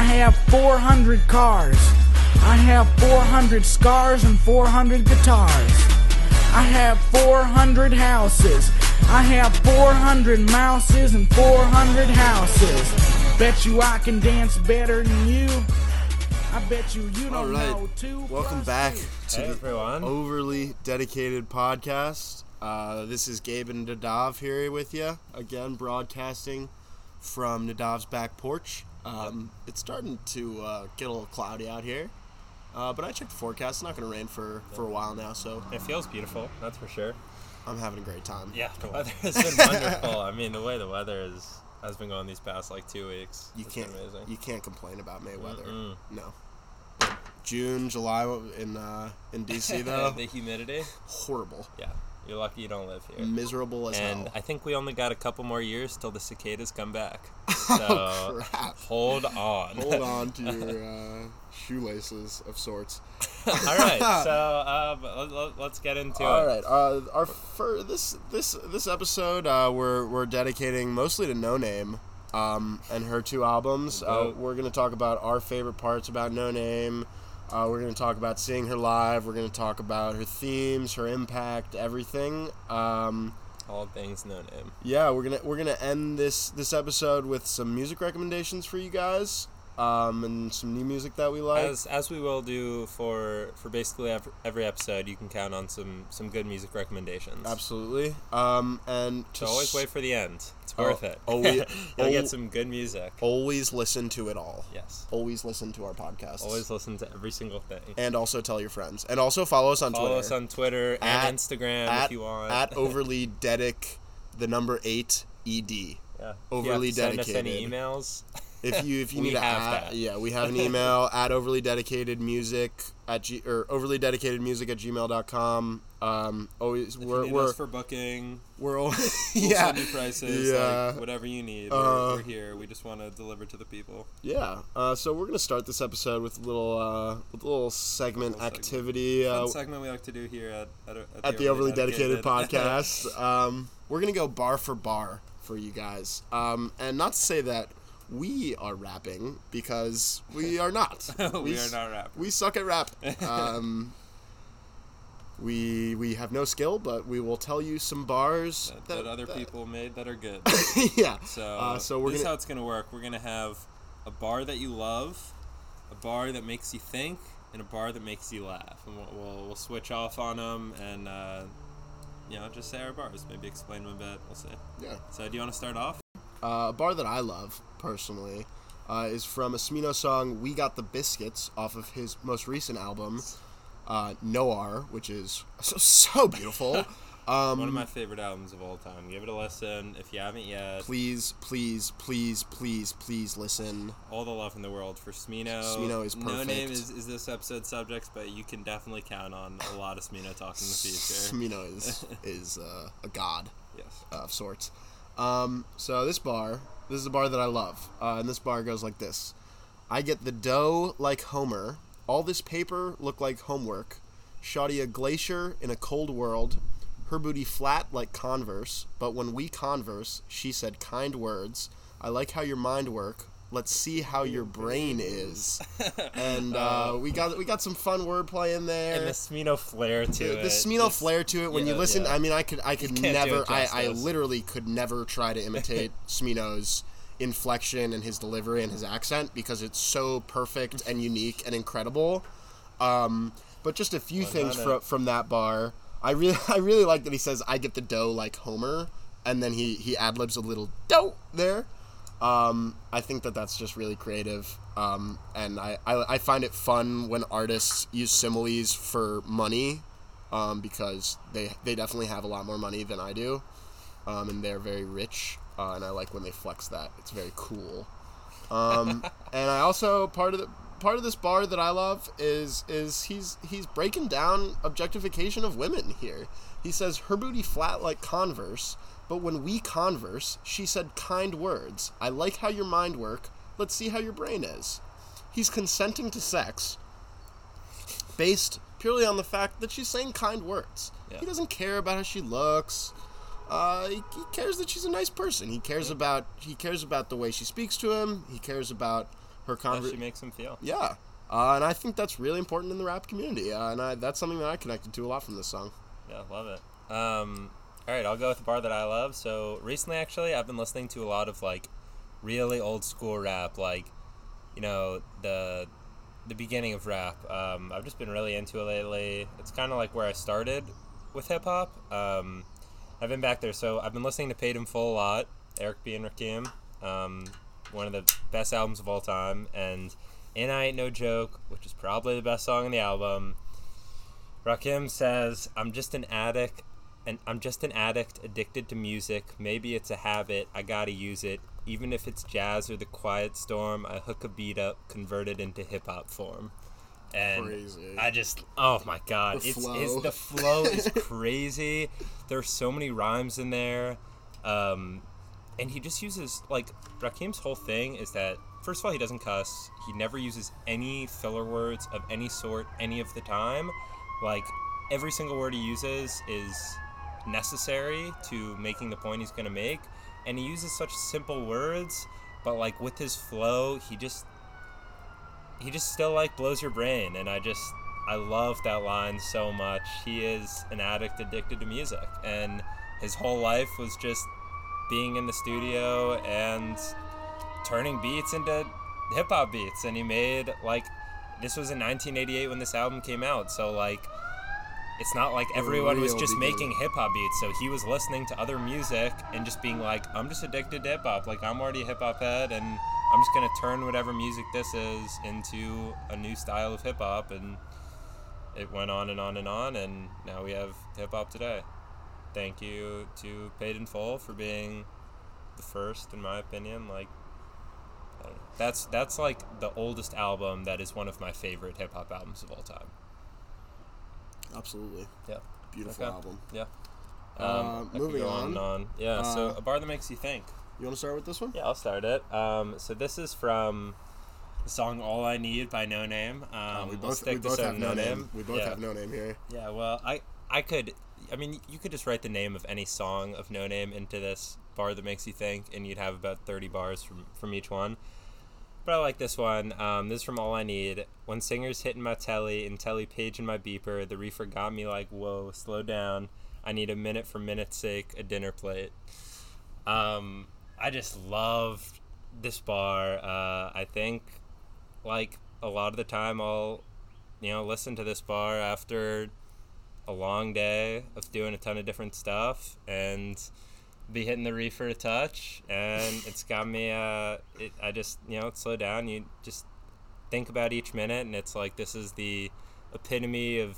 I have 400 cars. I have 400 scars and 400 guitars. I have 400 houses. I have 400 mouses and 400 houses. Bet you I can dance better than you. I bet you you don't know too. Welcome back to everyone. Overly Dedicated Podcast. This is Gabe and Nadav here with you. Again, broadcasting from Nadav's back porch. It's starting to get a little cloudy out here. But I checked the forecast. It's not going to rain for a while now. So it feels beautiful, that's for sure. I'm having a great time. Yeah, the weather has been wonderful. I mean, the way the weather has been going these past, 2 weeks. You can't complain about May weather. Mm-mm. No. June, July in D.C., though. The humidity? Horrible. Yeah. You're lucky you don't live here. Miserable as hell. And I think we only got a couple more years till the cicadas come back. So crap. Hold on. Hold on to your shoelaces of sorts. All right. So let's get into it. All right. Our this episode we're dedicating mostly to Noname and her two albums. We're going to talk about our favorite parts about Noname. We're going to talk about seeing her live. We're going to talk about her themes, her impact, everything. All things Noname. Yeah, we're gonna end this episode with some music recommendations for you guys, and some new music that we like. As we will do for basically every episode, you can count on some good music recommendations. Absolutely. And so always wait for the end. It's worth it. You'll get some good music. Always listen to it all. Yes. Always listen to our podcast. Always listen to every single thing. And also tell your friends. And also follow us on Twitter. Follow us on Twitter and Instagram if you want. At Overly Dedic, 8ED. Yeah. Overly Dedicated. Send us any emails. If you need to add, yeah, we have an email at overlydedicatedmusic@gmail.com. Always if you need us for booking. We're always send you prices, whatever you need. We're here. We just want to deliver to the people. Yeah. So we're gonna start this episode with a little segment activity. Segment we like to do here at the Overly Dedicated Podcast. We're gonna go bar for bar for you guys. And not to say that we are rapping, because we are not. We are not rapping. We suck at rap. We have no skill, but we will tell you some bars that people made that are good. Yeah. So this is how it's going to work. We're going to have a bar that you love, a bar that makes you think, and a bar that makes you laugh. And we'll switch off on them and just say our bars. Maybe explain them a bit. We'll see. Yeah. So do you want to start off? A bar that I love, personally, is from a Smino song, We Got the Biscuits, off of his most recent album, Noir, which is so beautiful. One of my favorite albums of all time. Give it a listen if you haven't yet. Please, please, please, please, please listen. All the love in the world for Smino. Smino is perfect. Noname is this episode's subject, but you can definitely count on a lot of Smino talk in the future. Smino is a god, yes, of sorts. So this is a bar that I love, and this bar goes like this. I get the dough like Homer, all this paper look like homework, shoddy a glacier in a cold world, her booty flat like Converse, but when we converse, she said kind words, I like how your mind work, let's see how your brain is. And we got some fun wordplay in there. And the Smino flair to it. The Smino flair to it. When you listen, yeah. I mean, I could never. I literally could never try to imitate Smino's inflection and his delivery and his accent, because it's so perfect and unique and incredible. But just a few things from that bar. I really like that he says, "I get the dough like Homer," and then he ad-libs a little dough there. I think that's just really creative, and I find it fun when artists use similes for money, because they definitely have a lot more money than I do, and they're very rich, and I like when they flex that. It's very cool. And I also, part of this bar that I love is he's breaking down objectification of women here. He says, her booty flat like Converse, but when we converse, she said kind words. I like how your mind work. Let's see how your brain is. He's consenting to sex based purely on the fact that she's saying kind words. Yeah. He doesn't care about how she looks. He cares that she's a nice person. He cares about the way she speaks to him. He cares about her conversation. She makes him feel. Yeah. And I think that's really important in the rap community. That's something that I connected to a lot from this song. Yeah, love it. All right, I'll go with a bar that I love. So recently, actually, I've been listening to a lot of, like, really old school rap, like, you know, the beginning of rap. I've just been really into it lately. It's kind of like where I started with hip-hop. I've been back there. So I've been listening to Paid in Full a lot, Eric B. and Rakim, one of the best albums of all time, and I Ain't No Joke, which is probably the best song on the album. Rakim says, I'm just an addict addicted to music. Maybe it's a habit. I gotta use it. Even if it's jazz or the quiet storm, I hook a beat up, convert it into hip-hop form. And crazy. I just, oh my God. The flow is crazy. There's so many rhymes in there. And he just uses, like, Rakim's whole thing is that, first of all, he doesn't cuss. He never uses any filler words of any sort any of the time. Like, every single word he uses is necessary to making the point he's going to make. And he uses such simple words, but, like, with his flow, he just still, like, blows your brain. And I love that line so much. He is an addict addicted to music. And his whole life was just being in the studio and turning beats into hip-hop beats, and he made, like, this was in 1988 when this album came out, so, like, it's not like everyone was just making hip-hop beats, so he was listening to other music and just being like, I'm just addicted to hip-hop, like, I'm already a hip-hop head, and I'm just gonna turn whatever music this is into a new style of hip-hop, and it went on and on and on, and now we have hip-hop today. Thank you to Paid in Full for being the first, in my opinion, like, That's like the oldest album that is one of my favorite hip hop albums of all time. Absolutely. Yeah. Beautiful album. Yeah. Moving on. Yeah. So a bar that makes you think. You want to start with this one? Yeah, I'll start it. So this is from the song "All I Need" by Noname. We both have Noname here. Yeah. Well, you could just write the name of any song of Noname into this bar that makes you think, and you'd have about 30 bars from each one. But I like this one. This is from All I Need. When singers hitting my telly and telly page in my beeper, the reefer got me like, whoa, slow down. I need a minute for minute's sake, a dinner plate. I just loved this bar. I think, like, a lot of the time I'll, you know, listen to this bar after a long day of doing a ton of different stuff and be hitting the reefer a touch, and it's got me slow down, you just think about each minute, and it's like this is the epitome of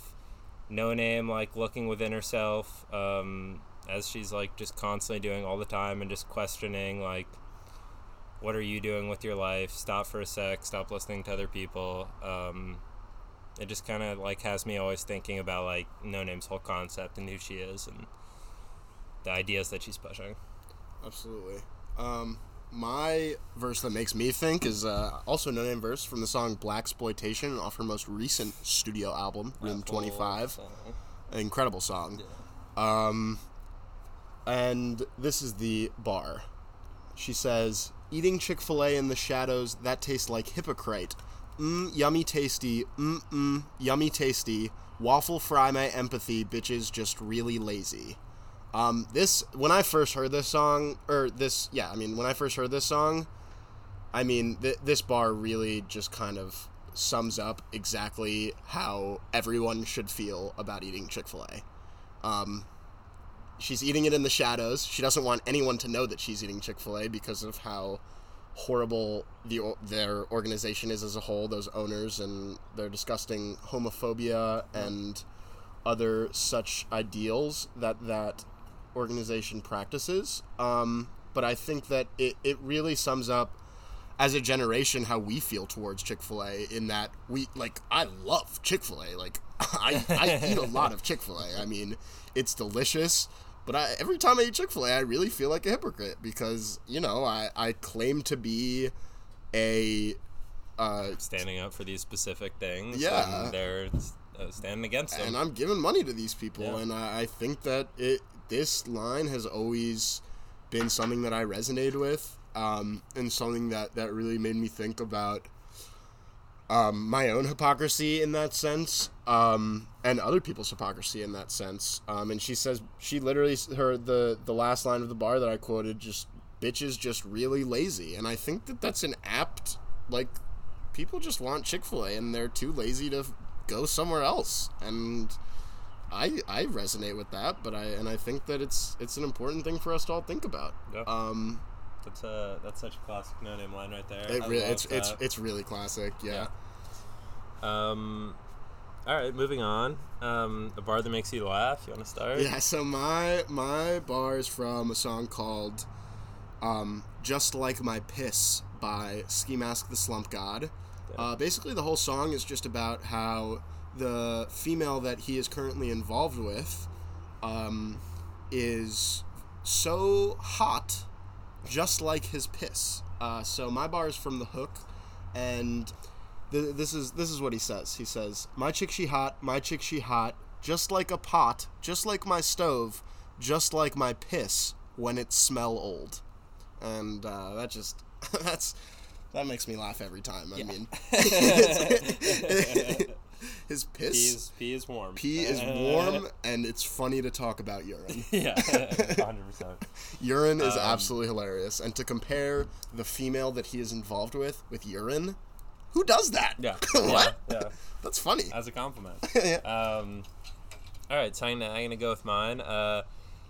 Noname, like, looking within herself, as she's, like, just constantly doing all the time and just questioning, like, what are you doing with your life? Stop for a sec, stop listening to other people. It just kind of, like, has me always thinking about, like, Noname's whole concept and who she is and the ideas that she's pushing. Absolutely. My verse that makes me think is also a Noname verse from the song Blaxploitation off her most recent studio album, Room 25. An incredible song. Yeah. And this is the bar. She says, eating Chick-fil-A in the shadows, that tastes like hypocrite. Yummy tasty, yummy tasty, waffle fry my empathy, bitches just really lazy. This bar really just kind of sums up exactly how everyone should feel about eating Chick-fil-A. She's eating it in the shadows. She doesn't want anyone to know that she's eating Chick-fil-A because of how horrible their organization is as a whole, those owners, and their disgusting homophobia and other such ideals that organization practices. But I think that it really sums up as a generation how we feel towards Chick-fil-A, in that we, like, I love Chick-fil-A, like, I eat a lot of Chick-fil-A. I mean, it's delicious. But every time I eat Chick-fil-A, I really feel like a hypocrite because, you know, I claim to be a... standing up for these specific things. Yeah. And they're standing against them. And I'm giving money to these people. Yeah. And I think that this line has always been something that I resonated with, and something that really made me think about my own hypocrisy in that sense, and other people's hypocrisy in that sense. And she says, she literally, the last line of the bar that I quoted, just, bitches just really lazy. And I think that that's an apt, like, people just want Chick-fil-A and they're too lazy to go somewhere else. And I resonate with that, but I think that it's an important thing for us to all think about. Yeah. That's such a classic Noname line right there. It's really classic. Yeah. All right, moving on. A bar that makes you laugh. You want to start? Yeah. So my bar is from a song called "Just Like My Piss" by Ski Mask the Slump God. Basically, the whole song is just about how the female that he is currently involved with is so hot, just like his piss. So my bar is from the hook, and this is what he says. He says, my chick she hot, just like a pot, just like my stove, just like my piss when it smell old. And that just that makes me laugh every time. I mean, his piss. Pee is warm. Pee is warm, and it's funny to talk about urine. Yeah, 100%. Urine is absolutely hilarious. And to compare the female that he is involved with urine, who does that? Yeah. What? Yeah. That's funny. As a compliment. Yeah. All right, so I'm going to go with mine.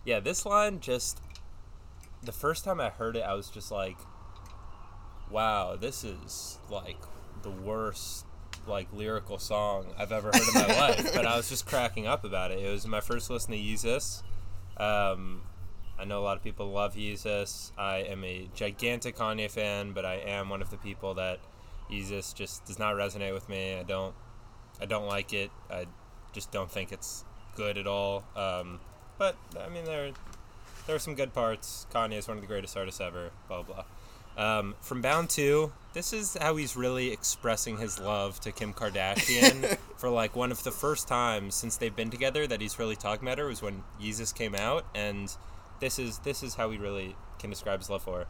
Yeah, this line just, the first time I heard it, I was just like, wow, this is, like, the worst, like, lyrical song I've ever heard in my life, but I was just cracking up about it. It was my first listen to Yeezus. I know a lot of people love Yeezus. I am a gigantic Kanye fan, but I am one of the people that Yeezus just does not resonate with me. I don't like it. I just don't think it's good at all. But I mean, there are some good parts. Kanye is one of the greatest artists ever. Blah blah. From Bound 2, this is how he's really expressing his love to Kim Kardashian for, like, one of the first times since they've been together that he's really talking about her was when Yeezus came out, and this is how he really can describe his love for her.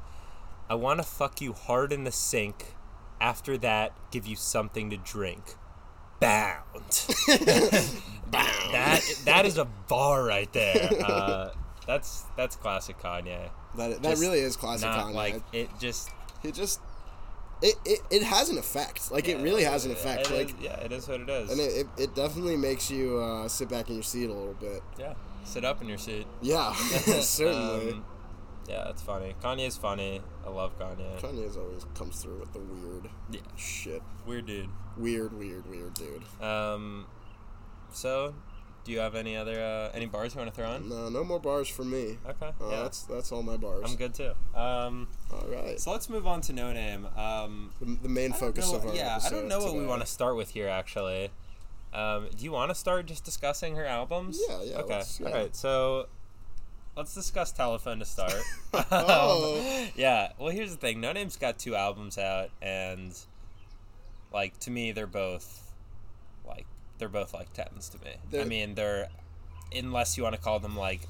I want to fuck you hard in the sink. After that, give you something to drink. Bound. That is a bar right there. That's classic Kanye. That really is classic Kanye. Like, it has an effect. Like, yeah, it really has an effect. It is what it is. And it definitely makes you sit back in your seat a little bit. Yeah, sit up in your seat. Yeah, certainly. Yeah, that's funny. Kanye's funny. I love Kanye. Kanye's always comes through with the weird shit. Weird dude. Weird dude. So, do you have any other any bars you want to throw on? No more bars for me. Okay. Yeah. That's all my bars. I'm good too. All right. So let's move on to Noname. The main focus of our episode. I don't know what we want to start with here actually. Do you want to start just discussing her albums? Yeah. Okay. All right. So let's discuss Telefone to start. Yeah. Well, here's the thing. Noname's got 2 albums out, and like to me, they're both like 10s to me. I mean, they're, unless you want to call them like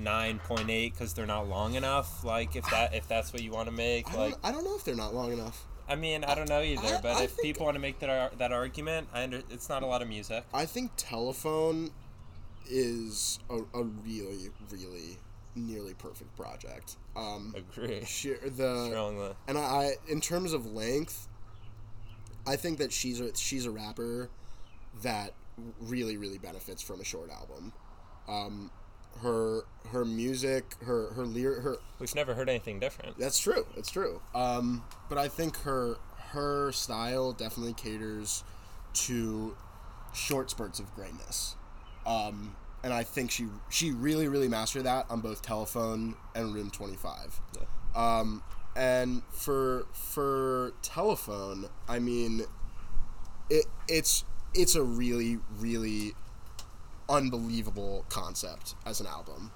9.8 because they're not long enough. Like if that's what you want to make. I don't know if they're not long enough. I mean, I don't know either. But if people want to make that argument, it's not a lot of music. I think Telefone is a really, really nearly perfect project. Agree. Strongly. And I in terms of length, I think that she's a rapper that really, really benefits from a short album. Her music, her lyric, her. We've never heard anything different. That's true. It's true. But I think her style definitely caters to short spurts of greatness. And I think she really, really mastered that on both Telefone and Room 25. Yeah. And for Telefone, I mean, it's a really, really unbelievable concept as an album.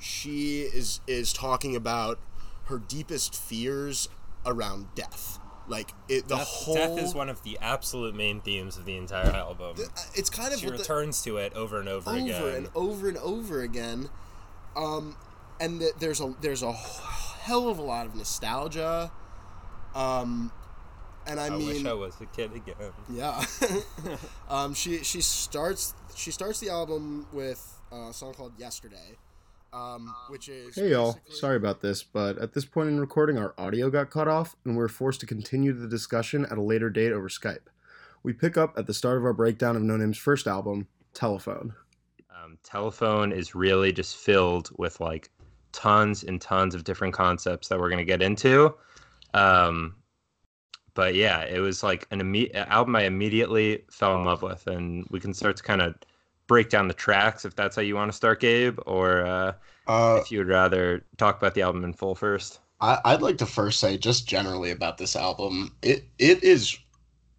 She is talking about her deepest fears around death. Like death is one of the absolute main themes of the entire album. It's kind of she returns to it over and over and over again. And there's a hell of a lot of nostalgia. And I mean, wish I was a kid again. Yeah. She starts the album with a song called Yesterday, which is... Hey, y'all. Sorry about this, but at this point in recording, our audio got cut off, and we were forced to continue the discussion at a later date over Skype. We pick up at the start of our breakdown of Noname's first album, Telefone. Telefone is really just filled with, like, tons and tons of different concepts that we're going to get into. But yeah, it was like an album I immediately fell in love with, and we can start to kind of break down the tracks if that's how you want to start, Gabe, or if you'd rather talk about the album in full first. I'd like to first say just generally about this album, it is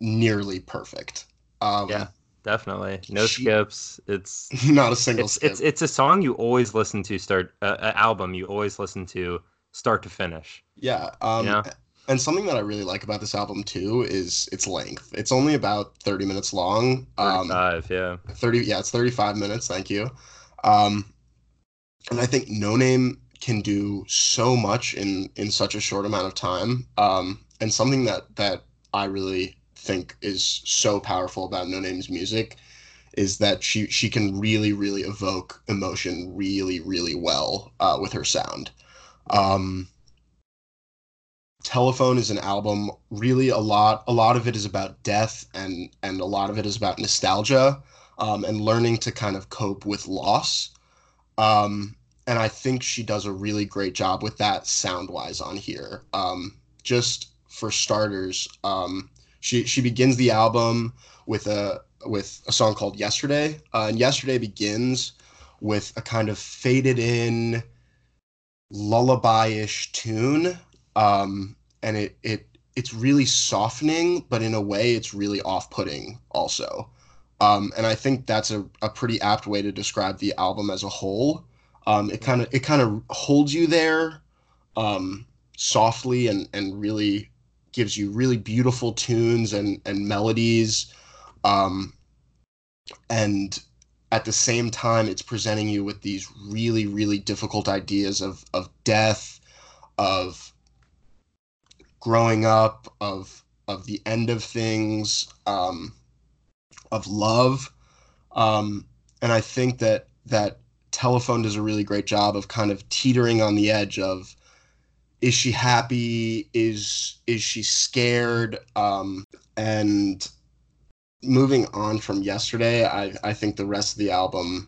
nearly perfect. Yeah, definitely. No skips. It's not a single skip. It's a song you always listen to an album you always listen to start to finish. Yeah. You know? And something that I really like about this album, too, is its length. It's only about 30 minutes long. 35, yeah. 30, yeah, it's 35 minutes, thank you. And I think Noname can do so much in such a short amount of time. And something that I really think is so powerful about Noname's music is that she can really, really evoke emotion really, really well with her sound. Telephone is an album, really a lot of it is about death and a lot of it is about nostalgia and learning to kind of cope with loss. And I think she does a really great job with that sound-wise on here. Just for starters, she begins the album with a song called Yesterday. And Yesterday begins with a kind of faded in lullaby-ish tune. And it's really softening, but in a way it's really off-putting also. And I think that's a pretty apt way to describe the album as a whole. It kind of holds you there, softly and really gives you really beautiful tunes and melodies. And at the same time, it's presenting you with these really, really difficult ideas of death, of growing up, of the end of things, of love. And I think that Telephone does a really great job of kind of teetering on the edge of, is she happy? Is she scared? And moving on from Yesterday, I think the rest of the album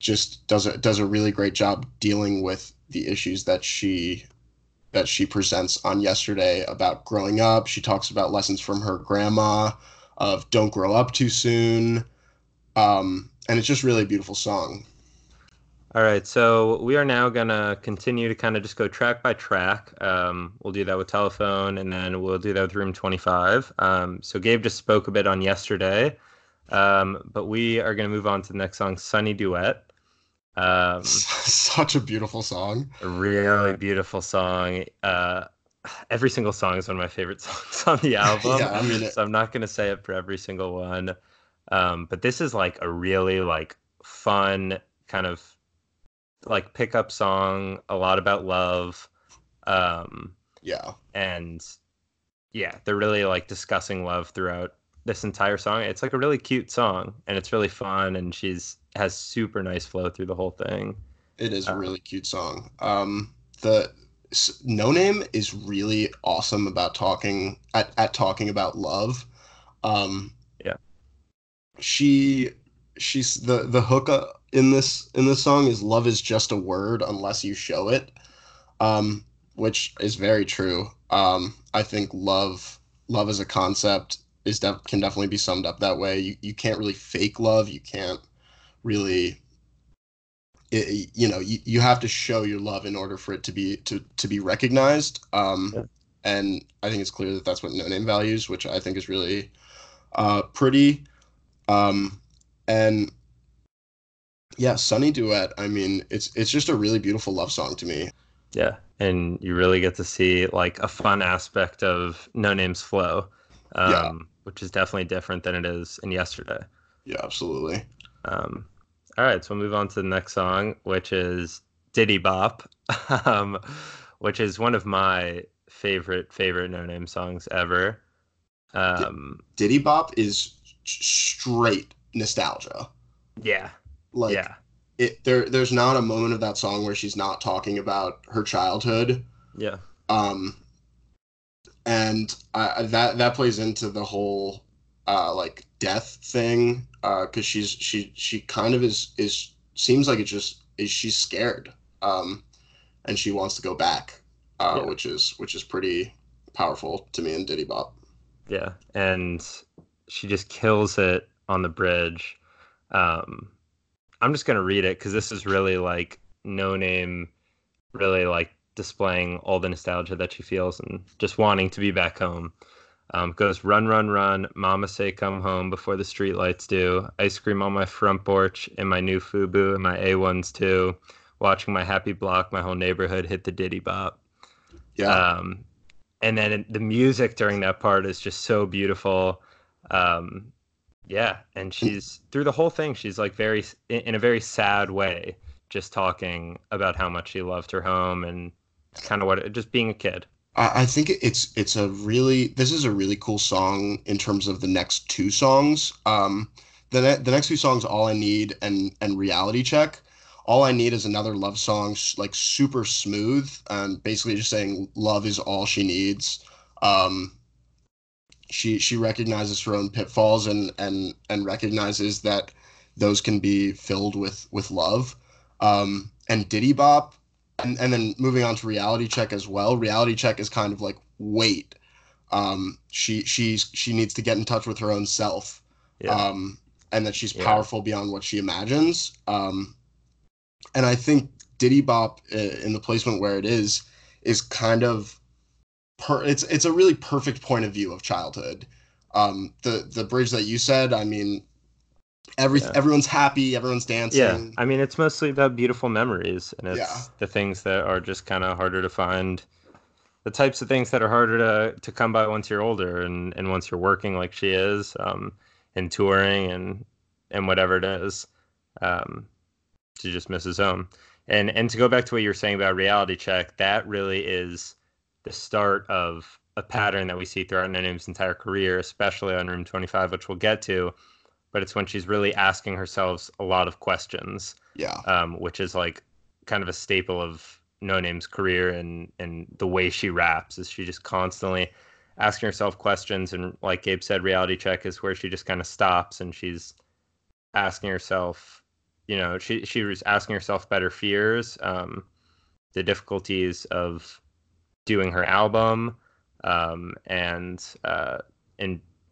just does a really great job dealing with the issues that she presents on Yesterday about growing up. She talks about lessons from her grandma of don't grow up too soon. And it's just really a beautiful song. All right. So we are now going to continue to kind of just go track by track. We'll do that with Telephone, and then we'll do that with Room 25. So Gabe just spoke a bit on Yesterday, but we are going to move on to the next song, Sunny Duet. Such a beautiful song. A really beautiful song. Every single song is one of my favorite songs on the album. Yeah, I mean, so I'm not going to say it for every single one. But this is like a really like fun kind of like pickup song, a lot about love. Yeah. And yeah, they're really like discussing love throughout this entire song. It's like a really cute song, and it's really fun, and she's has super nice flow through the whole thing. It is a really cute song. The Noname is really awesome about talking about love. Yeah, she's the hook in this song is love is just a word unless you show it, which is very true. I think love as a concept can definitely be summed up that way. You can't really fake love. You can't really, you have to show your love in order for it to be recognized. Yeah. And I think it's clear that that's what Noname values, which I think is really pretty. And yeah, Sunny Duet. I mean, it's just a really beautiful love song to me. Yeah, and you really get to see like a fun aspect of Noname's flow. Yeah. Which is definitely different than it is in Yesterday. Yeah, absolutely. All right, so we'll move on to the next song, which is Diddy Bop, which is one of my favorite Noname songs ever. Diddy Bop is straight nostalgia. Yeah. Like, yeah. There's not a moment of that song where she's not talking about her childhood. Yeah. And that plays into the whole like death thing, because she kind of is seems like it just is, she's scared, and she wants to go back, yeah. which is pretty powerful to me in Diddy Bop. Yeah, and she just kills it on the bridge. I'm just gonna read it because this is really like Noname, really like displaying all the nostalgia that she feels and just wanting to be back home. Goes, run, run, run, mama say come home before the streetlights do. Ice cream on my front porch and my new FUBU and my A1s too. Watching my happy block, my whole neighborhood hit the Diddy Bop. Yeah. And then the music during that part is just so beautiful. Yeah. And she's through the whole thing, she's like very in a very sad way, just talking about how much she loved her home and kind of just being a kid. I think it's this is a really cool song in terms of the next two songs. The next two songs, All I Need and Reality Check. All I Need is another love song, like super smooth, basically just saying love is all she needs. She recognizes her own pitfalls and recognizes that those can be filled with love. And Diddy Bop. And then moving on to Reality Check as well. Reality Check is kind of like, wait, she needs to get in touch with her own self, yeah. And that she's powerful beyond what she imagines. And I think Diddy Bop, in the placement where it is kind of it's a really perfect point of view of childhood. The bridge that you said, I mean. Everyone's happy, everyone's dancing. Yeah, I mean, it's mostly about beautiful memories, and it's the things that are just kind of harder to find, the types of things that are harder to come by once you're older and once you're working like she is, and touring and whatever it is. She just misses home. And to go back to what you were saying about Reality Check, that really is the start of a pattern that we see throughout Noname's entire career, especially on Room 25, which we'll get to. But it's when she's really asking herself a lot of questions, which is like kind of a staple of Noname's career and the way she raps is she just constantly asking herself questions. And like Gabe said, Reality Check is where she just kind of stops and she's asking herself, you know, she was asking herself about her fears, the difficulties of doing her album, and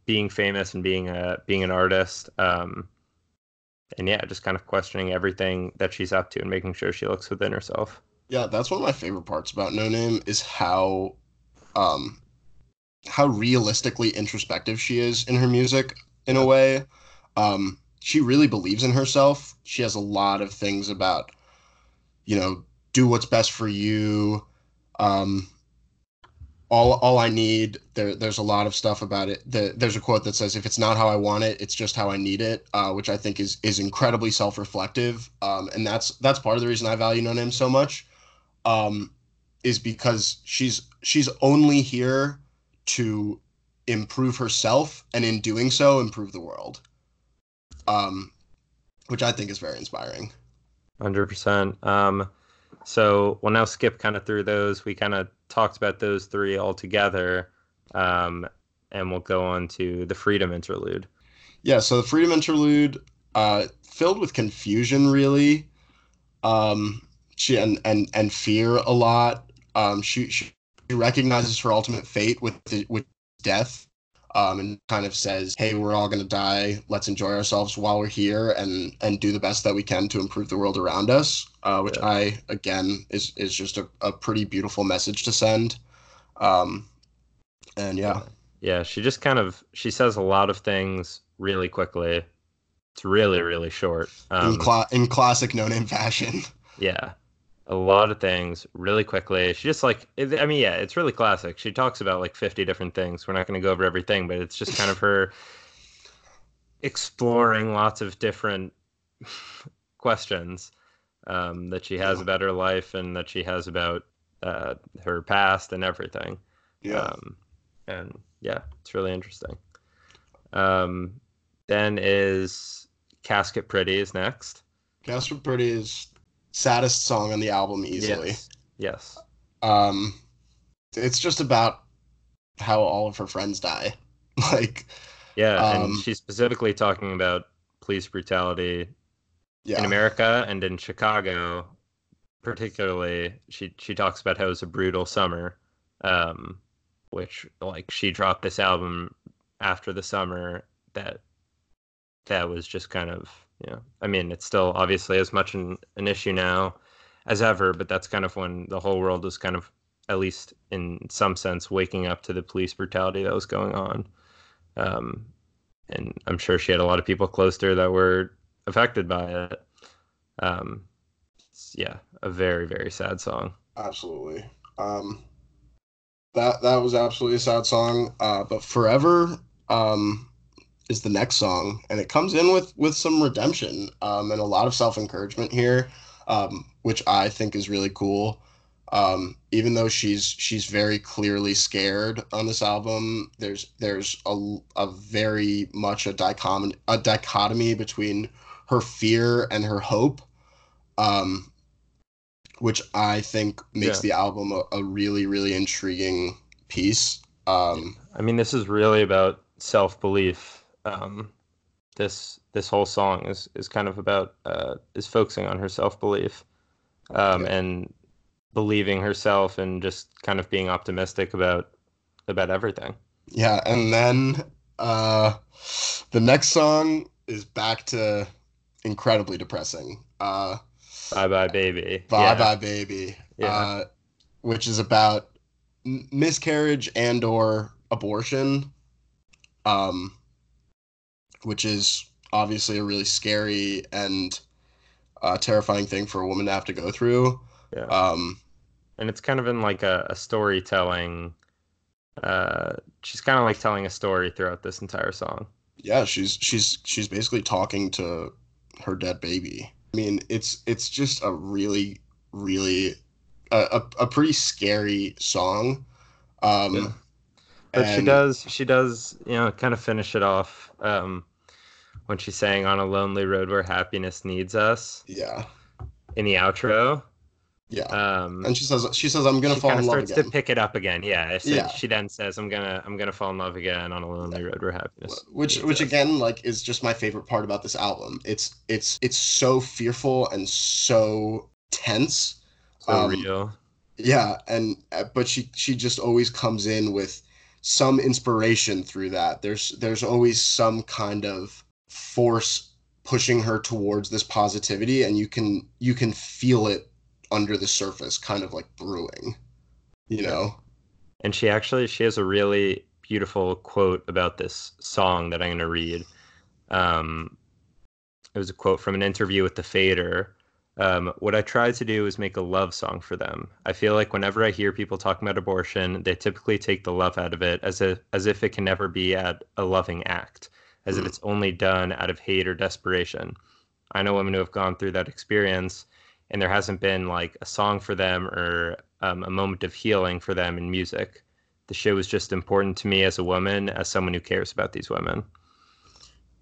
being famous and being an artist, just kind of questioning everything that she's up to and making sure she looks within herself. Yeah, that's one of my favorite parts about Noname is how realistically introspective she is in her music in a way. She really believes in herself. She has a lot of things about, you know, do what's best for you. All I need. There's a lot of stuff about it. There's a quote that says, "If it's not how I want it, it's just how I need it," which I think is incredibly self-reflective. And that's part of the reason I value Noname so much, is because she's only here to improve herself, and in doing so, improve the world, which I think is very inspiring. 100%. So we'll now skip kind of through those. We kind of talked about those three all together, and we'll go on to the Freedom Interlude. Yeah, so the Freedom Interlude, filled with confusion, really, and fear a lot. She recognizes her ultimate fate with death, and kind of says, hey, we're all going to die. Let's enjoy ourselves while we're here and do the best that we can to improve the world around us, which I, again, is just a pretty beautiful message to send. Yeah, she just kind of, she says a lot of things really quickly. It's really, really short. In classic Noname fashion. Yeah, a lot of things really quickly. She just like, I mean, yeah, it's really classic. She talks about like 50 different things. We're not going to go over everything, but it's just kind of her exploring lots of different questions that she has about her life and that she has about her past and everything. Yeah. And yeah, it's really interesting. Then is Casket Pretty is next. Casket Pretty is saddest song on the album easily. Yes. It's just about how all of her friends die. And she's specifically talking about police brutality in America and in Chicago. Particularly, she talks about how it was a brutal summer, which she dropped this album after the summer that was just kind of, I mean, it's still obviously as much an issue now as ever, but that's kind of when the whole world was kind of, at least in some sense, waking up to the police brutality that was going on. And I'm sure she had a lot of people close to her that were affected by it. A very, very sad song. Absolutely. That was absolutely a sad song. But Forever is the next song, and it comes in with some redemption and a lot of self-encouragement here, which I think is really cool. Even though she's very clearly scared on this album, there's a very much a dichotomy between her fear and her hope, which I think makes the album a really, really intriguing piece. I mean, this is really about self-belief. This whole song is kind of about is focusing on her self-belief and believing herself and just kind of being optimistic about everything. Yeah, and then the next song is back to incredibly depressing. Bye Bye Baby. Bye Bye Baby. Yeah. Which is about miscarriage and or abortion, which is obviously a really scary and terrifying thing for a woman to have to go through. Yeah. And it's kind of in a storytelling. She's kind of telling a story throughout this entire song. Yeah, she's basically talking to her dead baby. I mean, it's just a really, really a pretty scary song. But she does kind of finish it off when she's saying "On a lonely road where happiness needs us." Yeah. In the outro. Yeah. And she says I'm gonna fall in love again. She starts to pick it up again. Yeah. She then says I'm gonna fall in love again on a lonely road where happiness. Which again is just my favorite part about this album. It's so fearful and so tense. So real. Yeah, but she just always comes in with some inspiration through that. There's always some kind of force pushing her towards this positivity, and you can feel it under the surface, kind of brewing, know? And she has a really beautiful quote about this song that I'm going to read. It was a quote from an interview with The Fader. What I tried to do is make a love song for them. I feel like whenever I hear people talking about abortion, they typically take the love out of it as if it can never be a loving act, as if it's only done out of hate or desperation. I know women who have gone through that experience, and there hasn't been a song for them or a moment of healing for them in music. The show was just important to me as a woman, as someone who cares about these women.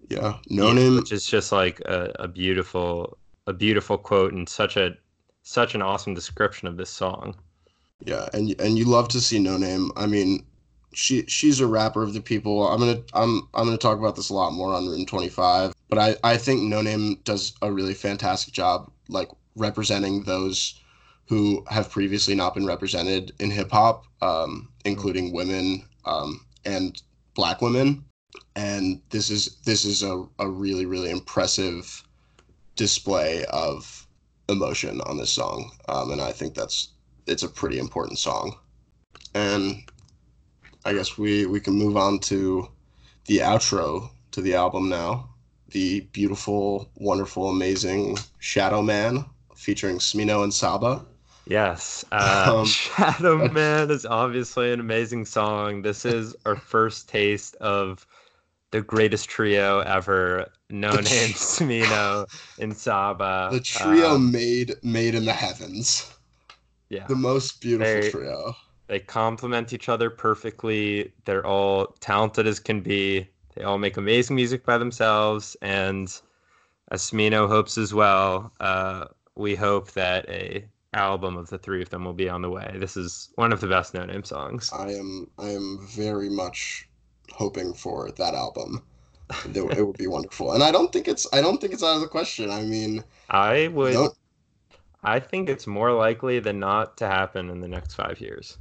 Yeah, Noname, which is just a beautiful quote and such an awesome description of this song. Yeah, and you love to see Noname. I mean, she's a rapper of the people. I'm gonna talk about this a lot more on Room 25, but I think Noname does a really fantastic job, representing those who have previously not been represented in hip hop, including women and Black women. And this is a really, really impressive display of emotion on this song. And I think it's a pretty important song. And I guess we can move on to the outro to the album now. The beautiful, wonderful, amazing Shadow Man, featuring Smino and Saba. Yes. Shadow Man is obviously an amazing song. This is our first taste of the greatest trio ever, Noname, Smino, and Saba. The trio made in the heavens. Yeah. The most beautiful trio. They complement each other perfectly. They're all talented as can be. They all make amazing music by themselves. And as Smino hopes as well, we hope that a album of the three of them will be on the way. This is one of the best No-Name songs. I am very much hoping for that album. It would be wonderful. And I don't think it's out of the question. I mean, I think it's more likely than not to happen in the next 5 years.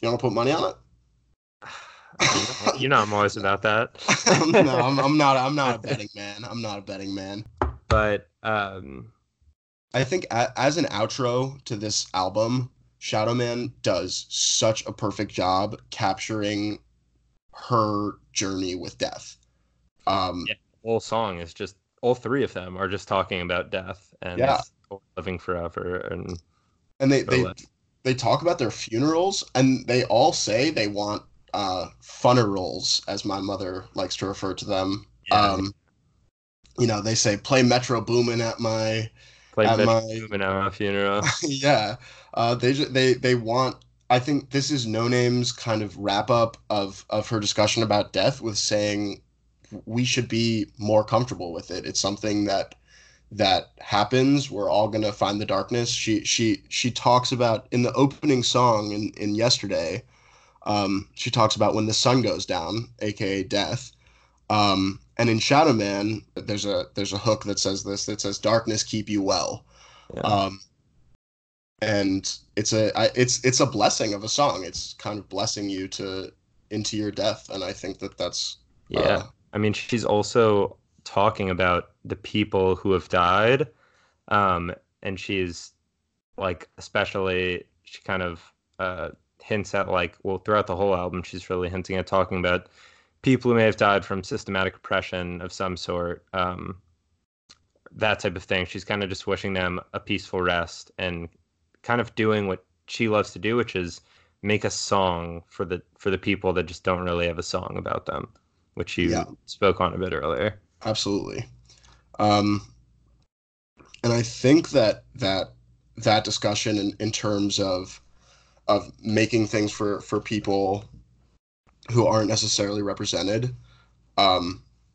You want to put money on it? You know I'm always about that. No, I'm not a betting man. I'm not a betting man. But I think as an outro to this album, Shadow Man does such a perfect job capturing her journey with death. The whole song is just, all three of them are just talking about death and living forever. And they talk about their funerals, and they all say they want funerals, as my mother likes to refer to them. Yeah. You know, they say, play Metro Boomin at my funeral. Yeah. They want, I think this is No-Name's kind of wrap up of her discussion about death with saying we should be more comfortable with it. It's something that happens. We're all going to find the darkness. She talks about in the opening song in Yesterday, she talks about when the sun goes down, aka death. And in Shadow Man, there's a hook that says darkness keep you well. Yeah. And it's a blessing of a song. It's kind of blessing you into your death, and I think that's I mean, she's also talking about the people who have died, and she's like, especially she kind of hints at, like, well, throughout the whole album she's really hinting at talking about people who may have died from systematic oppression of some sort, that type of thing. She's kind of just wishing them a peaceful rest and kind of doing what she loves to do, which is make a song for the people that just don't really have a song about them, which you spoke on a bit earlier. Absolutely. And I think that discussion in terms of making things for people who aren't necessarily represented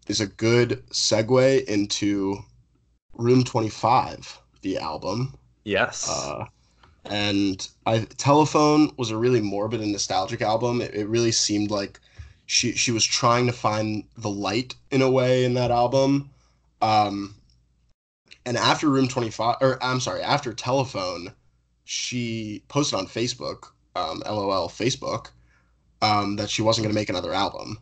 is a good segue into Room 25, the album. Yes. And Telefone was a really morbid and nostalgic album. It really seemed like she was trying to find the light in a way in that album. And after Room 25, or I'm sorry, after Telefone, she posted on Facebook, LOL Facebook, that she wasn't going to make another album.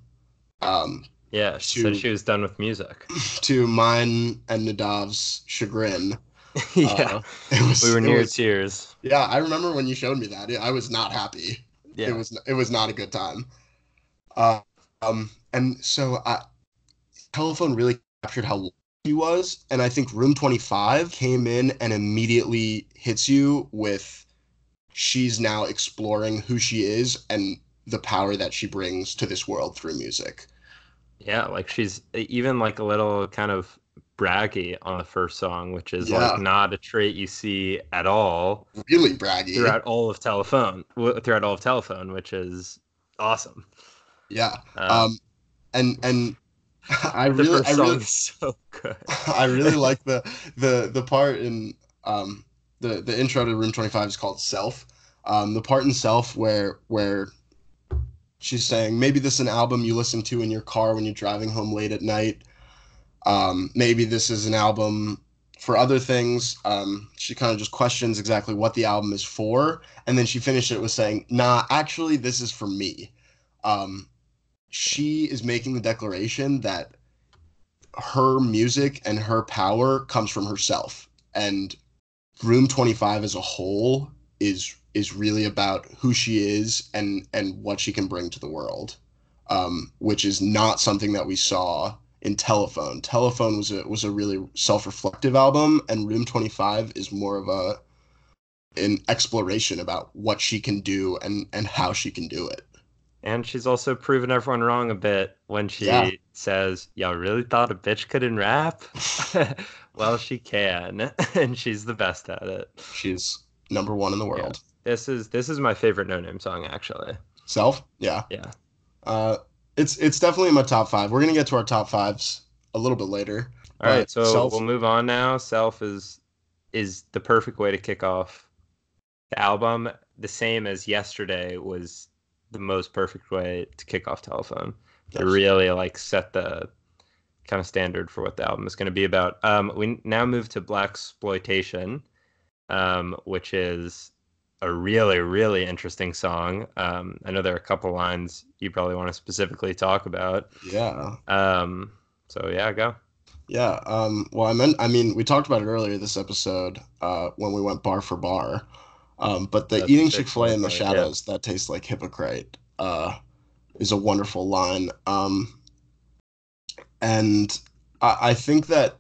She said she was done with music. To mine and Nadav's chagrin. We were near tears. Yeah, I remember when you showed me that. I was not happy. Yeah. It was not a good time. And so Telefone really captured how lucky he was, and I think Room 25 came in and immediately hits you with she's now exploring who she is and the power that she brings to this world through music. Yeah, like she's even like a little kind of braggy on the first song, which is like not a trait you see at all. Really braggy throughout all of Telefone, which is awesome. Yeah. And I really is so good. I really like the part in the intro to Room 25 is called Self. The part in Self where she's saying, maybe this is an album you listen to in your car when you're driving home late at night. Maybe this is an album for other things. She kind of just questions exactly what the album is for. And then she finished it with saying, nah, actually, this is for me. She is making the declaration that her music and her power comes from herself. And Room 25 as a whole is really about who she is and what she can bring to the world, which is not something that we saw in Telefone. Telefone was a really self-reflective album, and Room 25 is more of an exploration about what she can do and how she can do it. And she's also proven everyone wrong a bit when she says, y'all really thought a bitch couldn't rap? Well, she can, and she's the best at it. She's number one in the world. This is my favorite Noname song, actually. Self? Yeah. Yeah. It's definitely in my top five. We're going to get to our top fives a little bit later. All right, so Self, we'll move on now. Self is the perfect way to kick off the album, the same as Yesterday was the most perfect way to kick off Telefone. Yes. It really like set the kind of standard for what the album is going to be about. We now move to Blaxploitation, which is a really, really interesting song. I know there are a couple lines you probably want to specifically talk about. Yeah. So yeah, go. Yeah. Well, I mean, we talked about it earlier this episode when we went bar for bar. But the eating Chick-fil-A in the shadows, yeah, that tastes like hypocrite, is a wonderful line. And I think that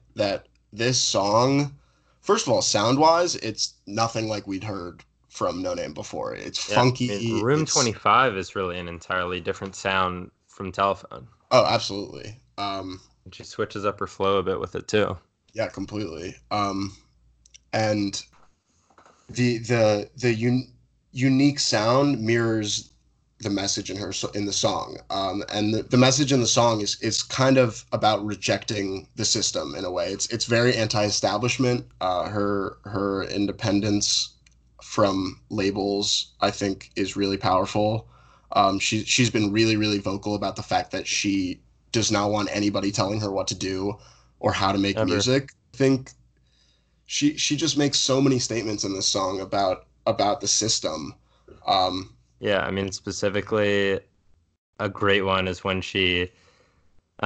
this song, first of all, sound-wise, it's nothing like we'd heard from Noname before. It's funky. And Room 25 is really an entirely different sound from Telefone. Oh, absolutely. She switches up her flow a bit with it, too. Yeah, completely. And the unique sound mirrors the message in the song. And the message in the song is kind of about rejecting the system in a way. It's very anti-establishment. Her independence from labels, I think, is really powerful. She's been really, really vocal about the fact that she does not want anybody telling her what to do or how to make music. I think she just makes so many statements in this song about the system. Yeah, I mean, specifically, a great one is when she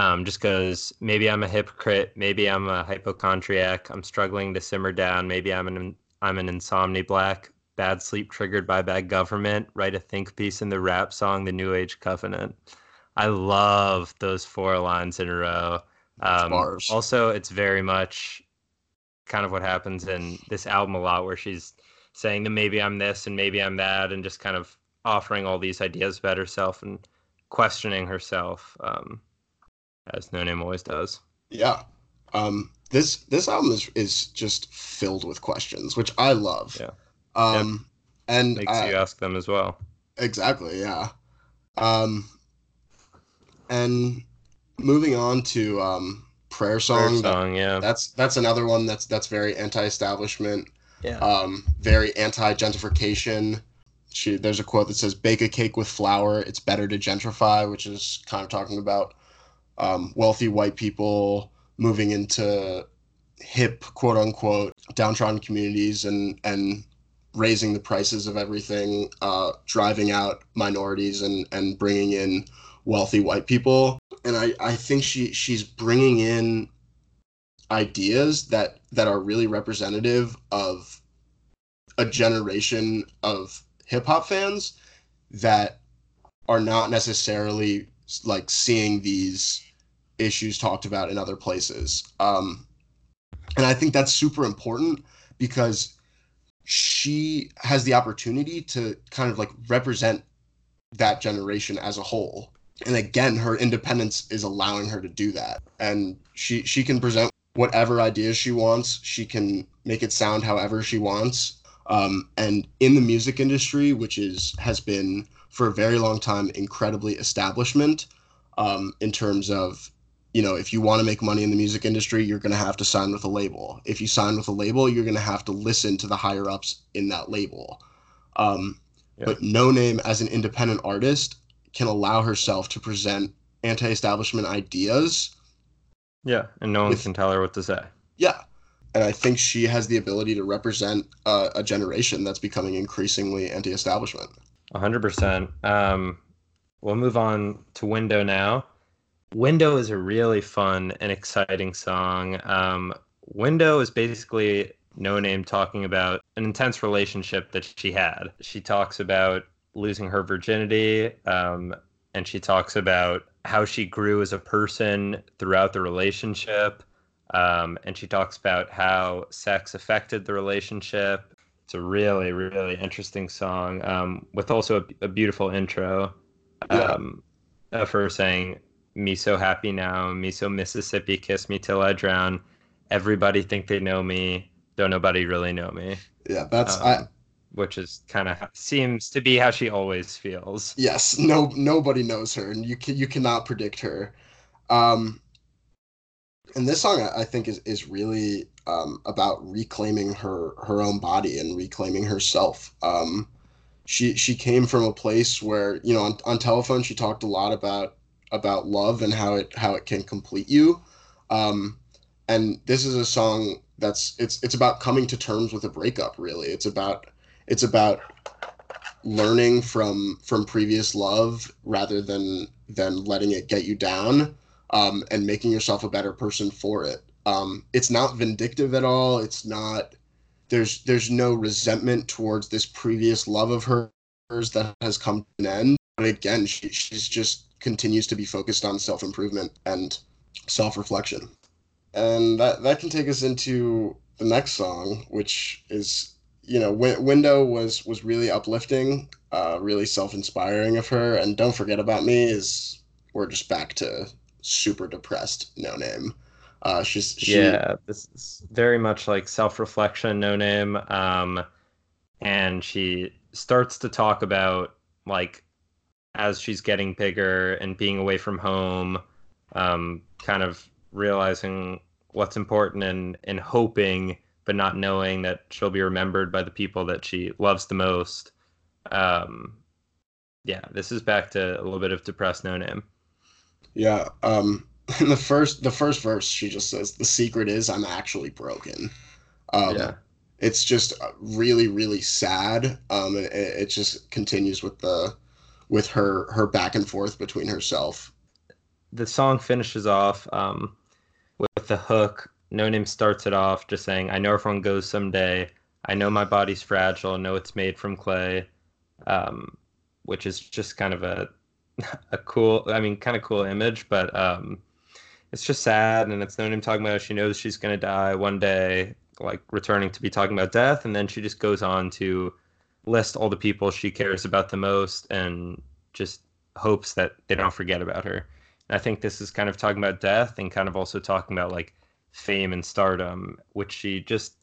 just goes, maybe I'm a hypocrite, maybe I'm a hypochondriac, I'm struggling to simmer down, maybe I'm an insomni black, bad sleep triggered by bad government, write a think piece in the rap song, The New Age Covenant. I love those four lines in a row. Also, it's very much kind of what happens in this album a lot, where she's saying that maybe I'm this and maybe I'm that, and just kind of offering all these ideas about herself and questioning herself, as Noname always does. Yeah. This album is just filled with questions, which I love. Yeah. And makes you ask them as well. Exactly. Yeah. And moving on to prayer song, yeah, that's another one that's very anti-establishment, yeah, very anti-gentrification. There's a quote that says, "Bake a cake with flour. It's better to gentrify," which is kind of talking about wealthy white people moving into hip, quote unquote, downtrodden communities and raising the prices of everything, driving out minorities and bringing in wealthy white people. And I think she's bringing in ideas that are really representative of a generation of hip-hop fans that are not necessarily like seeing these issues talked about in other places. And I think that's super important because she has the opportunity to kind of like represent that generation as a whole. And again, her independence is allowing her to do that. And she can present whatever ideas she wants. She can make it sound however she wants. And in the music industry, which has been for a very long time incredibly establishment, in terms of, you know, if you want to make money in the music industry, you're going to have to sign with a label. If you sign with a label, you're going to have to listen to the higher ups in that label. Yeah. But Noname, as an independent artist, can allow herself to present anti-establishment ideas. Yeah, and no one can tell her what to say. Yeah, and I think she has the ability to represent a generation that's becoming increasingly anti-establishment. 100%. We'll move on to Window now. Window is a really fun and exciting song. Window is basically Noname talking about an intense relationship that she had. She talks about losing her virginity, and she talks about how she grew as a person throughout the relationship, and she talks about how sex affected the relationship. It's a really, really interesting song, with also a beautiful intro, of her saying, "Me so happy now, me so Mississippi, kiss me till I drown. Everybody think they know me, don't nobody really know me." Yeah, that's which is kind of seems to be how she always feels. Yes, nobody knows her, and you cannot predict her. And this song, I think, is really about reclaiming her own body and reclaiming herself. She came from a place where, you know, on Telefone, she talked a lot about love and how it can complete you. And this is a song that's about coming to terms with a breakup. Really, it's about learning from previous love rather than letting it get you down. And making yourself a better person for it. It's not vindictive at all. It's not. There's no resentment towards this previous love of hers that has come to an end. But again, she's just continues to be focused on self-improvement and self-reflection. And that can take us into the next song, which is, you know, Window was really uplifting, really self-inspiring of her. And Don't Forget About Me is, we're just back to super depressed Noname. This is very much like self-reflection Noname, and she starts to talk about, like, as she's getting bigger and being away from home, kind of realizing what's important and hoping but not knowing that she'll be remembered by the people that she loves the most. This is back to a little bit of depressed Noname. Yeah, in the first verse, she just says, "The secret is I'm actually broken." It's just really, really sad. And it just continues with her back and forth between herself. The song finishes off with the hook. Noname starts it off just saying, "I know everyone goes someday. I know my body's fragile. I know it's made from clay," which is just kind of a cool image, but it's just sad. And it's Noname talking about, she knows she's gonna die one day, like returning to be talking about death, and then she just goes on to list all the people she cares about the most and just hopes that they don't forget about her. And I think this is kind of talking about death and kind of also talking about, like, fame and stardom, which she just,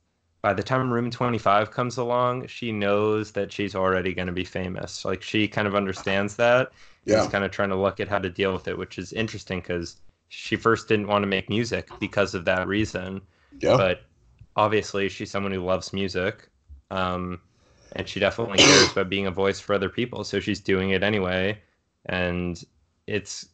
by the time Room 25 comes along, she knows that she's already going to be famous. Like, she kind of understands that. Yeah. She's kind of trying to look at how to deal with it, which is interesting because she first didn't want to make music because of that reason. Yeah. But obviously she's someone who loves music, and she definitely cares about being a voice for other people. So she's doing it anyway, and it's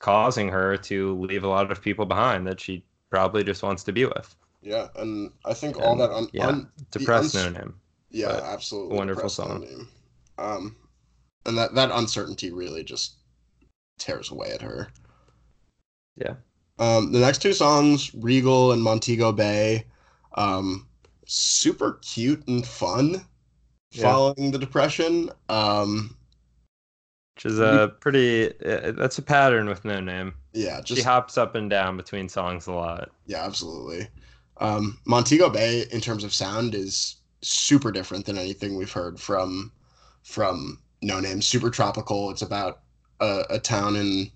causing her to leave a lot of people behind that she probably just wants to be with. Yeah, and I think all that depressed Noname. Yeah, absolutely. Wonderful song. And that uncertainty really just tears away at her. Yeah. The next two songs, Regal and Montego Bay, super cute and fun following the depression. Which is that's a pattern with Noname. Yeah. She hops up and down between songs a lot. Yeah, absolutely. Montego Bay, in terms of sound, is super different than anything we've heard from Noname. Super tropical. It's about a town in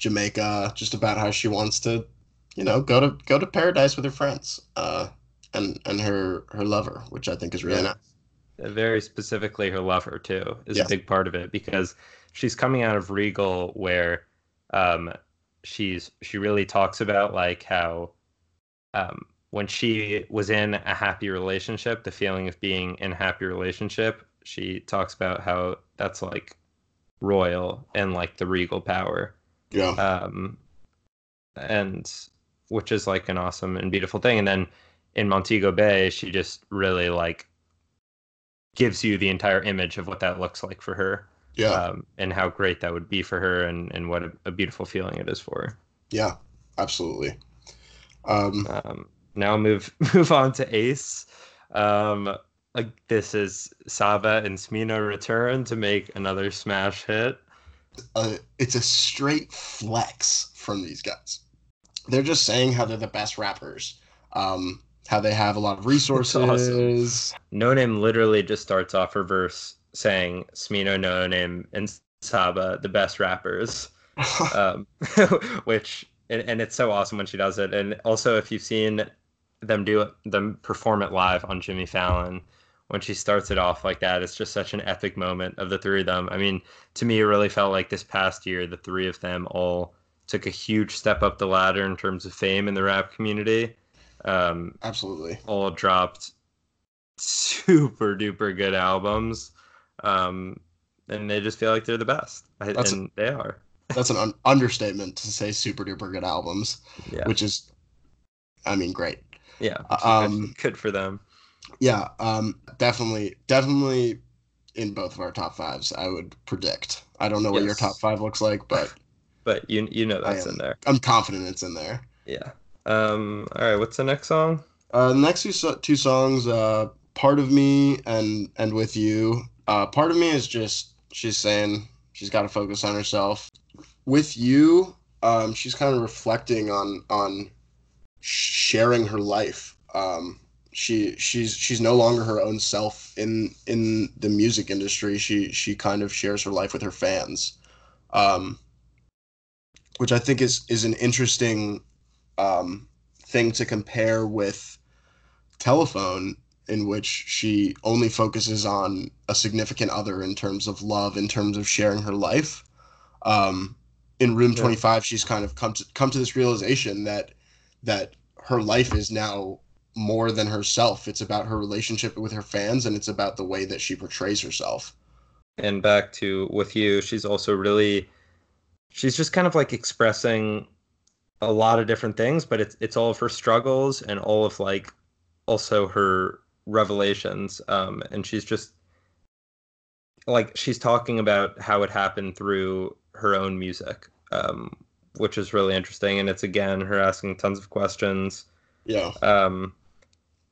Jamaica, just about how she wants to, you know, go to paradise with her friends, and her lover, which I think is really nice. Very specifically, her lover too is a big part of it, because she's coming out of Regal, where she really talks about, like, how. When she was in a happy relationship, the feeling of being in a happy relationship, she talks about how that's, like, royal and, like, the regal power. Yeah. And which is, like, an awesome and beautiful thing. And then in Montego Bay, she just really, like, gives you the entire image of what that looks like for her. Yeah. And how great that would be for her, and what a beautiful feeling it is for her. Yeah, absolutely. Now move on to Ace. This is Saba and Smino return to make another smash hit. It's a straight flex from these guys. They're just saying how they're the best rappers, how they have a lot of resources. Awesome. Noname literally just starts off her verse saying Smino, Noname, and Saba, the best rappers, which. And it's so awesome when she does it. And also, if you've seen them perform it live on Jimmy Fallon, when she starts it off like that. It's just such an epic moment of the three of them. I mean, to me, it really felt like this past year, the three of them all took a huge step up the ladder in terms of fame in the rap community. Absolutely. All dropped super duper good albums. And they just feel like they're the best. They are. That's an understatement to say super duper good albums, yeah. Which is, I mean, great. Yeah. Good for them. Yeah. Definitely in both of our top fives, I would predict. I don't know what your top five looks like, but. But you know that's in there. I'm confident it's in there. Yeah. All right. What's the next song? The next two songs, Part of Me and With You. Part of Me is just she's saying she's got to focus on herself. With You, she's kind of reflecting on sharing her life. She's no longer her own self in the music industry. She kind of shares her life with her fans, which I think is an interesting thing to compare with Telefone, in which she only focuses on a significant other in terms of love, in terms of sharing her life. In Room 25, she's kind of come to this realization that her life is now more than herself. It's about her relationship with her fans, and it's about the way that she portrays herself. And back to With You, she's also really... She's just kind of like expressing a lot of different things, but it's all of her struggles and all of like also her revelations. And she's just like, she's talking about how it happened through her own music, which is really interesting. And it's, again, her asking tons of questions. Yeah.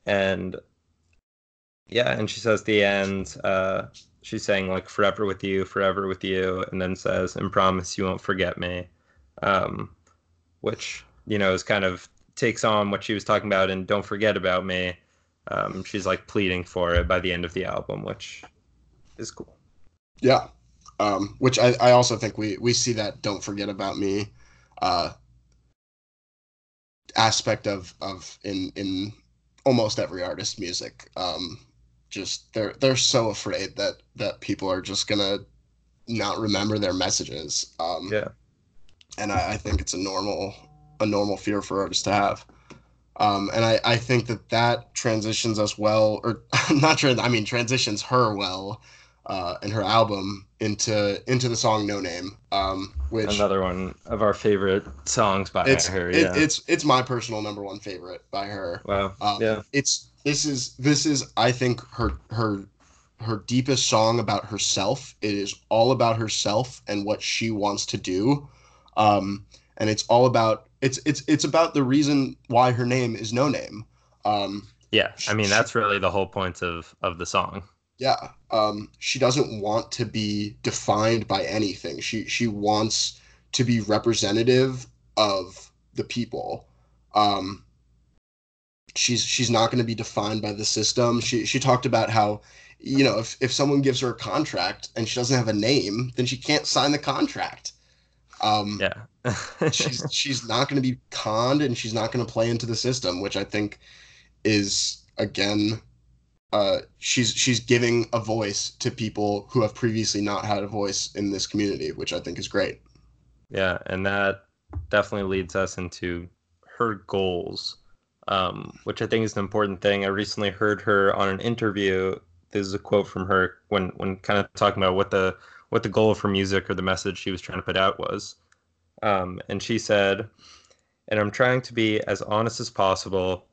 And she says the end, she's saying, like, forever with you, and then says, and promise you won't forget me, which, you know, is kind of takes on what she was talking about in Don't Forget About Me. She's, like, pleading for it by the end of the album, which is cool. Yeah, which I also think we see that Don't Forget About Me aspect of in almost every artist's music. Just they're so afraid that people are just gonna not remember their messages. And I think it's a normal fear for artists to have. And I think that transitions us well, or transitions her well, in her album into the song Noname, which another one of our favorite songs by her. Yeah. It's my personal number one favorite by her. Wow. Yeah. This is, I think, her deepest song about herself. It is all about herself and what she wants to do, and it's all about it's about the reason why her name is Noname. Yeah, I mean that's really the whole point of the song. Yeah, she doesn't want to be defined by anything. She wants to be representative of the people. She's not going to be defined by the system. She talked about how, you know, if someone gives her a contract and she doesn't have a name, then she can't sign the contract. She's not going to be conned, and she's not going to play into the system, which I think is, again, she's giving a voice to people who have previously not had a voice in this community, which I think is great. Yeah, and that definitely leads us into her goals. Which I think is an important thing. I recently heard her on an interview. This is a quote from her when kind of talking about what the goal of her music or the message she was trying to put out was. And she said, and I'm trying to be as honest as possible.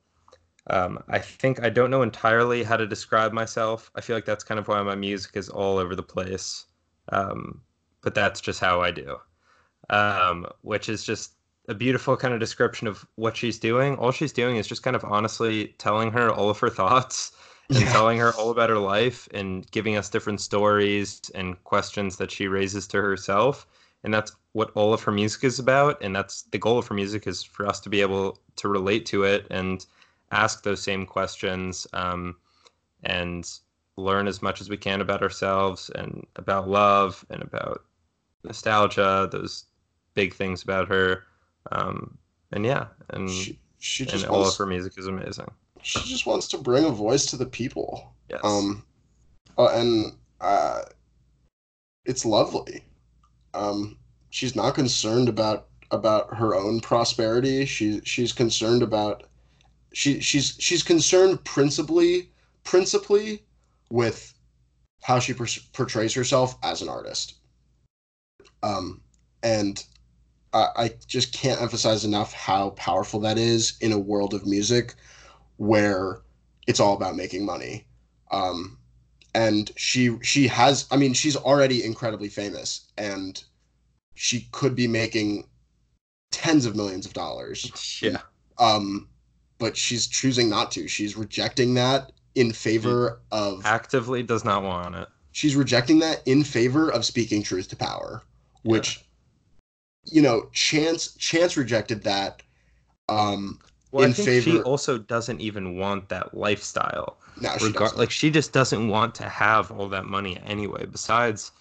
I think I don't know entirely how to describe myself. I feel like that's kind of why my music is all over the place. But that's just how I do, which is just a beautiful kind of description of what she's doing. All she's doing is just kind of honestly telling her all of her thoughts and telling her all about her life and giving us different stories and questions that she raises to herself. And that's what all of her music is about. And that's the goal of her music, is for us to be able to relate to it and ask those same questions, and learn as much as we can about ourselves and about love and about nostalgia, those big things about her. She just wants to bring a voice to the people. Yes. It's lovely. She's not concerned about her own prosperity. She's concerned about she's concerned principally with how she portrays herself as an artist. And I just can't emphasize enough how powerful that is in a world of music where it's all about making money. And she has, I mean, she's already incredibly famous, and she could be making tens of millions of dollars. Yeah. But she's choosing not to. She's rejecting that in favor of... Actively does not want it. She's rejecting that in favor of speaking truth to power, which, yeah. You know, Chance rejected that in favor... Well, I think she also doesn't even want that lifestyle. No, she doesn't. Like, she just doesn't want to have all that money anyway. Besides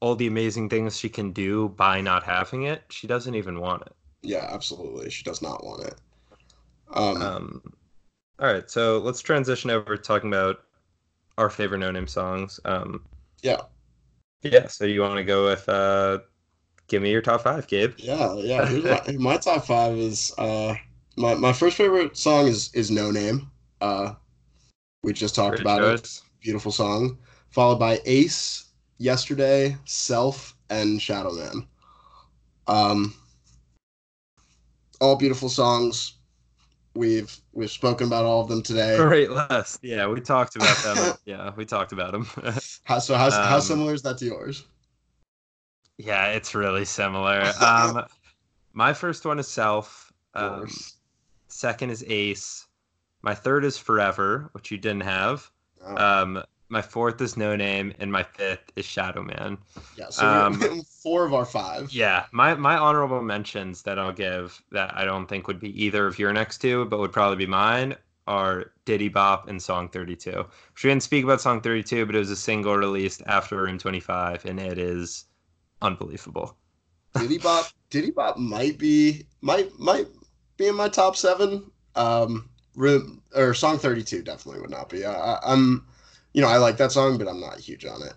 all the amazing things she can do by not having it, she doesn't even want it. Yeah, absolutely. She does not want it. All right, so let's transition over to talking about our favorite No-Name songs. Yeah, so you want to go with, give me your top five, Gabe. Yeah. My top five is, my first favorite song is Noname. We just talked Great about choice. It. Beautiful song. Followed by Ace, Yesterday, Self, and Shadow Man. All beautiful songs. We've spoken about all of them today. Great list. Yeah, we talked about them. How similar is that to yours? Yeah, it's really similar. My first one is Self. Second is Ace. My third is Forever, which you didn't have. Oh. My fourth is Noname, and my fifth is Shadow Man. Yeah, so four of our five. Yeah, my honorable mentions that I'll give that I don't think would be either of your next two, but would probably be mine, are Diddy Bop and Song 32. Which we didn't speak about Song 32, but it was a single released after Room 25, and it is unbelievable. Diddy Bop might be in my top seven. Song 32 definitely would not be. I'm... You know, I like that song, but I'm not huge on it.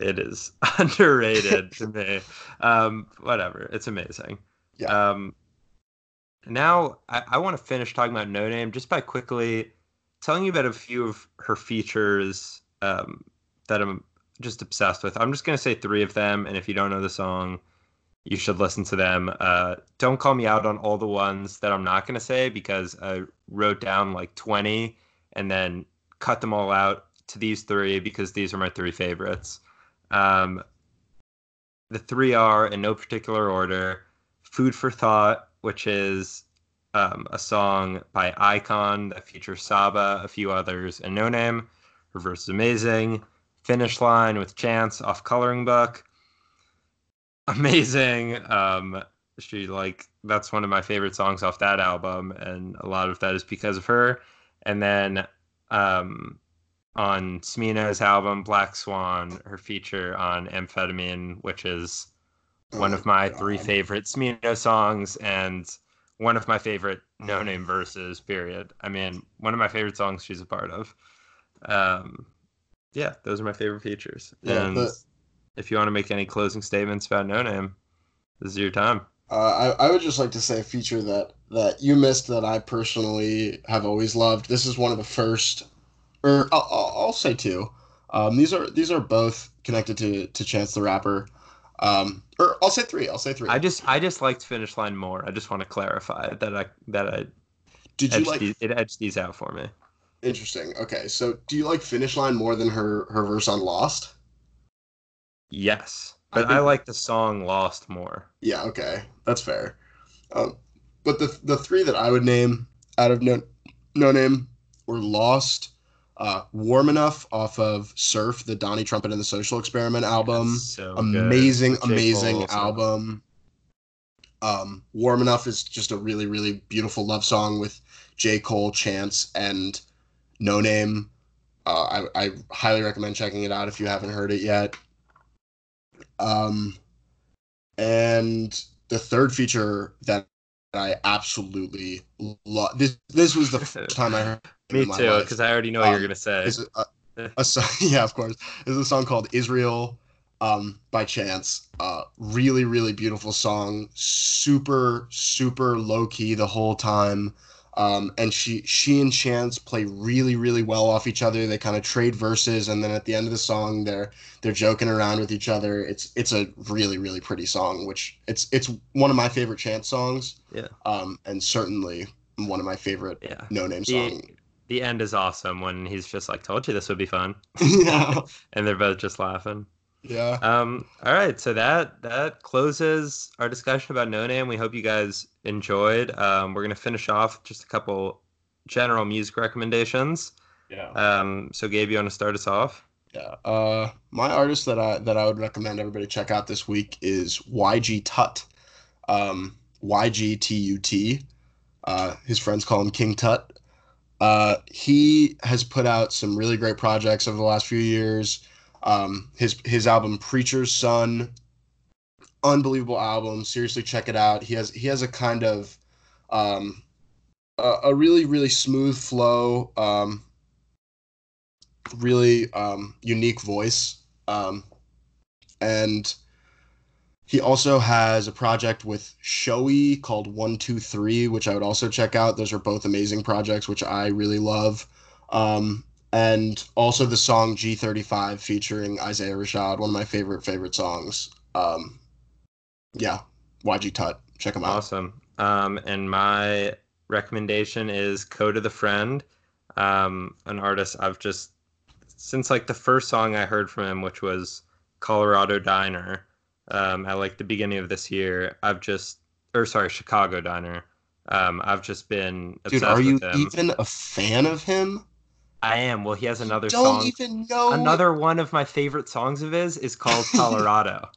It is underrated to me. Whatever. It's amazing. Yeah. Now, I want to finish talking about Noname just by quickly telling you about a few of her features that I'm just obsessed with. I'm just going to say three of them, and if you don't know the song, you should listen to them. Don't call me out on all the ones that I'm not going to say, because I wrote down like 20 and then cut them all out to these three, because these are my three favorites. The three are, in no particular order, Food for Thought, which is a song by Icon that features Saba, a few others, and Noname. Her verse is amazing. Finish Line with Chance off Coloring Book. Amazing. That's one of my favorite songs off that album, and a lot of that is because of her. And then on Smino's album Black Swan, her feature on Amphetamine, which is one of my three favorite Smino songs and one of my favorite No-Name verses, period. I mean, one of my favorite songs she's a part of. Yeah, those are my favorite features. Yeah, and if you want to make any closing statements about No-Name, this is your time. I would just like to say a feature that you missed that I personally have always loved. This is one of the first, or I'll say two. These are both connected to Chance the Rapper. Or I'll say three. I just liked Finish Line more. I just want to clarify that I did. It edged these out for me. Interesting. Okay, so do you like Finish Line more than her verse on Lost? Yes. But I like the song Lost more. Yeah, okay. That's fair. But the three that I would name out of No Name were Lost, Warm Enough off of Surf, the Donnie Trumpet and the Social Experiment album. So amazing album. Warm Enough is just a really, really beautiful love song with J. Cole, Chance, and No Name. I highly recommend checking it out if you haven't heard it yet. And the third feature that I absolutely love, this was the first time I heard it in my life. Me too, because I already know what you're going to say. Is a song, yeah, of course. There's a song called Israel by Chance. Really, really beautiful song. Super, super low key the whole time. And she and Chance play really, really well off each other. They kind of trade verses, and then at the end of the song, they're joking around with each other. It's a really, really pretty song, which it's one of my favorite Chance songs. Yeah. And certainly one of my favorite No-Name songs. The end is awesome when he's just like, "Told you this would be fun." Yeah. And they're both just laughing. Yeah. All right. So that closes our discussion about Noname. We hope you guys enjoyed. We're gonna finish off just a couple general music recommendations. Yeah. So Gabe, you want to start us off? Yeah. My artist that I would recommend everybody check out this week is YG Tut. YG Tut. His friends call him King Tut. He has put out some really great projects over the last few years. His album Preacher's Son, unbelievable album. Seriously, check it out. He has a kind of a really, really smooth flow, really unique voice, and he also has a project with Shoei called 123, which I would also check out. Those are both amazing projects, which I really love. And also the song G35 featuring Isaiah Rashad, one of my favorite songs. YG Tut. Check them out. Awesome. And my recommendation is Code of the Friend, an artist I've just, since like the first song I heard from him, which was Colorado Diner, at like the beginning of this year, Chicago Diner. I've just been obsessed with him. Dude, are you even a fan of him? I am. Well, he has another song. Don't even know. Another one of my favorite songs of his is called Colorado.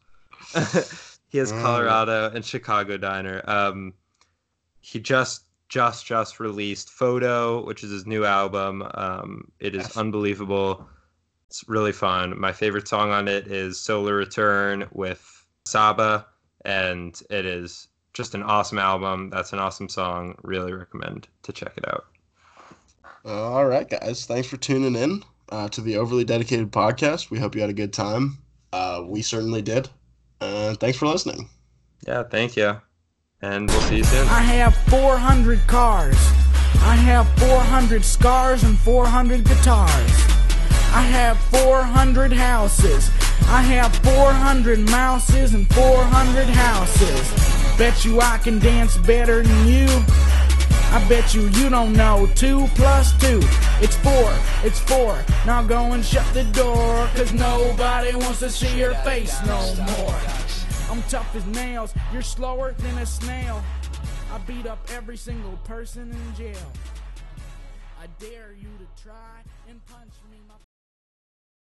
He has Colorado and Chicago Diner. He just released Photo, which is his new album. It is unbelievable. It's really fun. My favorite song on it is Solar Return with Saba, and it is just an awesome album. That's an awesome song. Really recommend to check it out. All right, guys. Thanks for tuning in to the Overly Dedicated Podcast. We hope you had a good time. We certainly did. Thanks for listening. Yeah, thank you. And we'll see you soon. I have 400 cars. I have 400 scars and 400 guitars. I have 400 houses. I have 400 mouses and 400 houses. Bet you I can dance better than you. I bet you don't know 2 plus 2. It's 4. Now go and shut the door, cause nobody wants to see your face no more. I'm tough as nails, you're slower than a snail. I beat up every single person in jail. I dare you to try and punch me.